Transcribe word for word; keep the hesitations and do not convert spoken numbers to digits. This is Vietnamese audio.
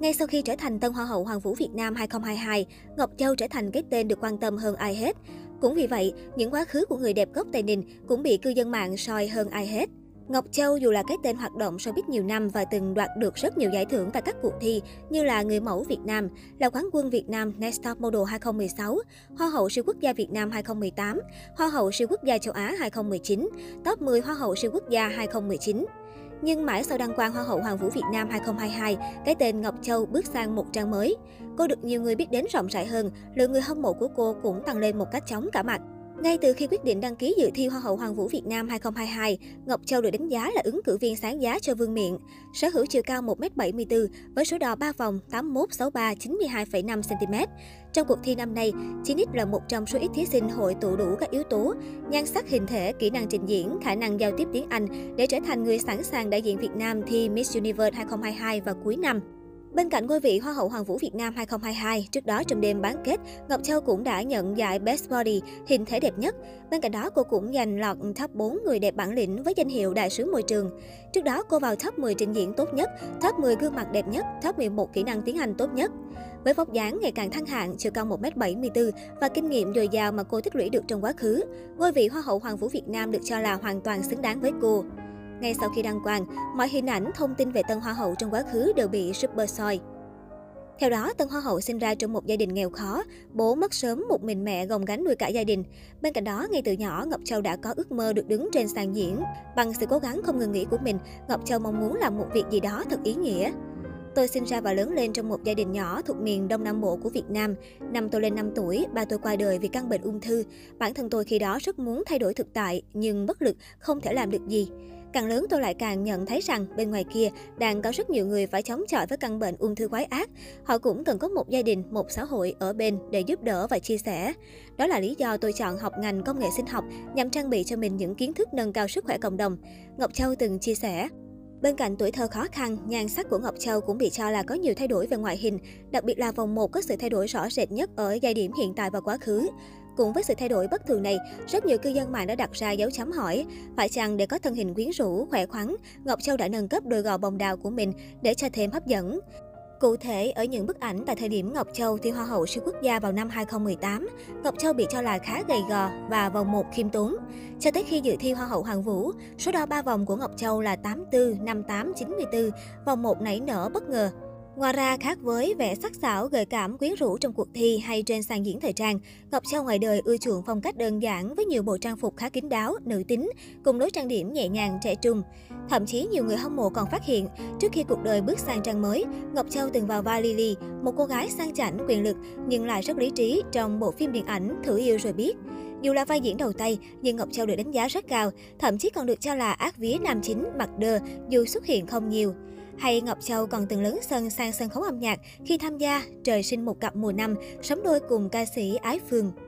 Ngay sau khi trở thành tân Hoa hậu Hoàn Vũ Việt Nam hai không hai hai, Ngọc Châu trở thành cái tên được quan tâm hơn ai hết. Cũng vì vậy, những quá khứ của người đẹp gốc Tây Ninh cũng bị cư dân mạng soi hơn ai hết. Ngọc Châu dù là cái tên hoạt động showbiz nhiều năm và từng đoạt được rất nhiều giải thưởng tại các cuộc thi như là Người mẫu Việt Nam, là quán quân Việt Nam Next Top Model hai không một sáu, Hoa hậu siêu quốc gia Việt Nam hai không một tám, Hoa hậu siêu quốc gia châu Á hai không một chín, Top mười Hoa hậu siêu quốc gia hai không một chín. Nhưng mãi sau đăng quang Hoa hậu Hoàn Vũ Việt Nam hai không hai hai, cái tên Ngọc Châu bước sang một trang mới. Cô được nhiều người biết đến rộng rãi hơn, lượng người hâm mộ của cô cũng tăng lên một cách chóng cả mặt. Ngay từ khi quyết định đăng ký dự thi Hoa hậu Hoàn Vũ Việt Nam hai không hai hai, Ngọc Châu được đánh giá là ứng cử viên sáng giá cho vương miện. Sở hữu chiều cao một mét bảy mươi tư với số đo ba vòng tám mươi mốt, sáu mươi ba, chín mươi hai phẩy năm xăng ti mét. Trong cuộc thi năm nay, chín ích là một trong số ít thí sinh hội tụ đủ các yếu tố nhan sắc, hình thể, kỹ năng trình diễn, khả năng giao tiếp tiếng Anh để trở thành người sẵn sàng đại diện Việt Nam thi Miss Universe hai không hai hai vào cuối năm. Bên cạnh ngôi vị Hoa hậu Hoàn Vũ Việt Nam hai không hai hai, trước đó trong đêm bán kết, Ngọc Châu cũng đã nhận giải Best Body, hình thể đẹp nhất. Bên cạnh đó, cô cũng giành lọt top bốn người đẹp bản lĩnh với danh hiệu đại sứ môi trường. Trước đó, cô vào top mười trình diễn tốt nhất, top mười gương mặt đẹp nhất, top mười một kỹ năng tiếng Anh tốt nhất. Với vóc dáng ngày càng thăng hạng, chiều cao một mét bảy mươi tư và kinh nghiệm dồi dào mà cô tích lũy được trong quá khứ, ngôi vị Hoa hậu Hoàn Vũ Việt Nam được cho là hoàn toàn xứng đáng với cô. Ngay sau khi đăng quang, mọi hình ảnh, thông tin về tân Hoa hậu trong quá khứ đều bị super soi. Theo đó, tân Hoa hậu sinh ra trong một gia đình nghèo khó, bố mất sớm, một mình mẹ gồng gánh nuôi cả gia đình. Bên cạnh đó, ngay từ nhỏ, Ngọc Châu đã có ước mơ được đứng trên sàn diễn. Bằng sự cố gắng không ngừng nghỉ của mình, Ngọc Châu mong muốn làm một việc gì đó thật ý nghĩa. Tôi sinh ra và lớn lên trong một gia đình nhỏ thuộc miền Đông Nam Bộ của Việt Nam. Năm tôi lên năm tuổi, ba tôi qua đời vì căn bệnh ung thư. Bản thân tôi khi đó rất muốn thay đổi thực tại, nhưng bất lực, không thể làm được gì. Càng lớn tôi lại càng nhận thấy rằng bên ngoài kia đang có rất nhiều người phải chống chọi với căn bệnh ung thư quái ác. Họ cũng cần có một gia đình, một xã hội ở bên để giúp đỡ và chia sẻ. Đó là lý do tôi chọn học ngành công nghệ sinh học nhằm trang bị cho mình những kiến thức nâng cao sức khỏe cộng đồng, Ngọc Châu từng chia sẻ. Bên cạnh tuổi thơ khó khăn, nhan sắc của Ngọc Châu cũng bị cho là có nhiều thay đổi về ngoại hình, đặc biệt là vòng một có sự thay đổi rõ rệt nhất ở giai điểm hiện tại và quá khứ. Cùng với sự thay đổi bất thường này, rất nhiều cư dân mạng đã đặt ra dấu chấm hỏi. Phải chăng để có thân hình quyến rũ, khỏe khoắn, Ngọc Châu đã nâng cấp đôi gò bồng đào của mình để cho thêm hấp dẫn? Cụ thể, ở những bức ảnh tại thời điểm Ngọc Châu thi Hoa hậu siêu quốc gia vào năm hai không một tám, Ngọc Châu bị cho là khá gầy gò và vòng một khiêm tốn. Cho tới khi dự thi Hoa hậu Hoàn Vũ, số đo ba vòng của Ngọc Châu là tám mươi tư, năm mươi tám, chín mươi tư, vòng một nảy nở bất ngờ. Ngoài ra, khác với vẻ sắc sảo, gợi cảm, quyến rũ trong cuộc thi hay trên sàn diễn thời trang, Ngọc Châu ngoài đời ưa chuộng phong cách đơn giản với nhiều bộ trang phục khá kín đáo, nữ tính, cùng lối trang điểm nhẹ nhàng, trẻ trung. Thậm chí, nhiều người hâm mộ còn phát hiện, trước khi cuộc đời bước sang trang mới, Ngọc Châu từng vào vai Lily, một cô gái sang chảnh, quyền lực nhưng lại rất lý trí trong bộ phim điện ảnh Thử yêu rồi biết. Dù là vai diễn đầu tay, nhưng Ngọc Châu được đánh giá rất cao, thậm chí còn được cho là ác vía nam chính, mặt đơ, dù xuất hiện không nhiều. Hay Ngọc Châu còn từng lấn sân sang sân khấu âm nhạc khi tham gia Trời Sinh Một Cặp mùa năm, sắm đôi cùng ca sĩ Ái Phương.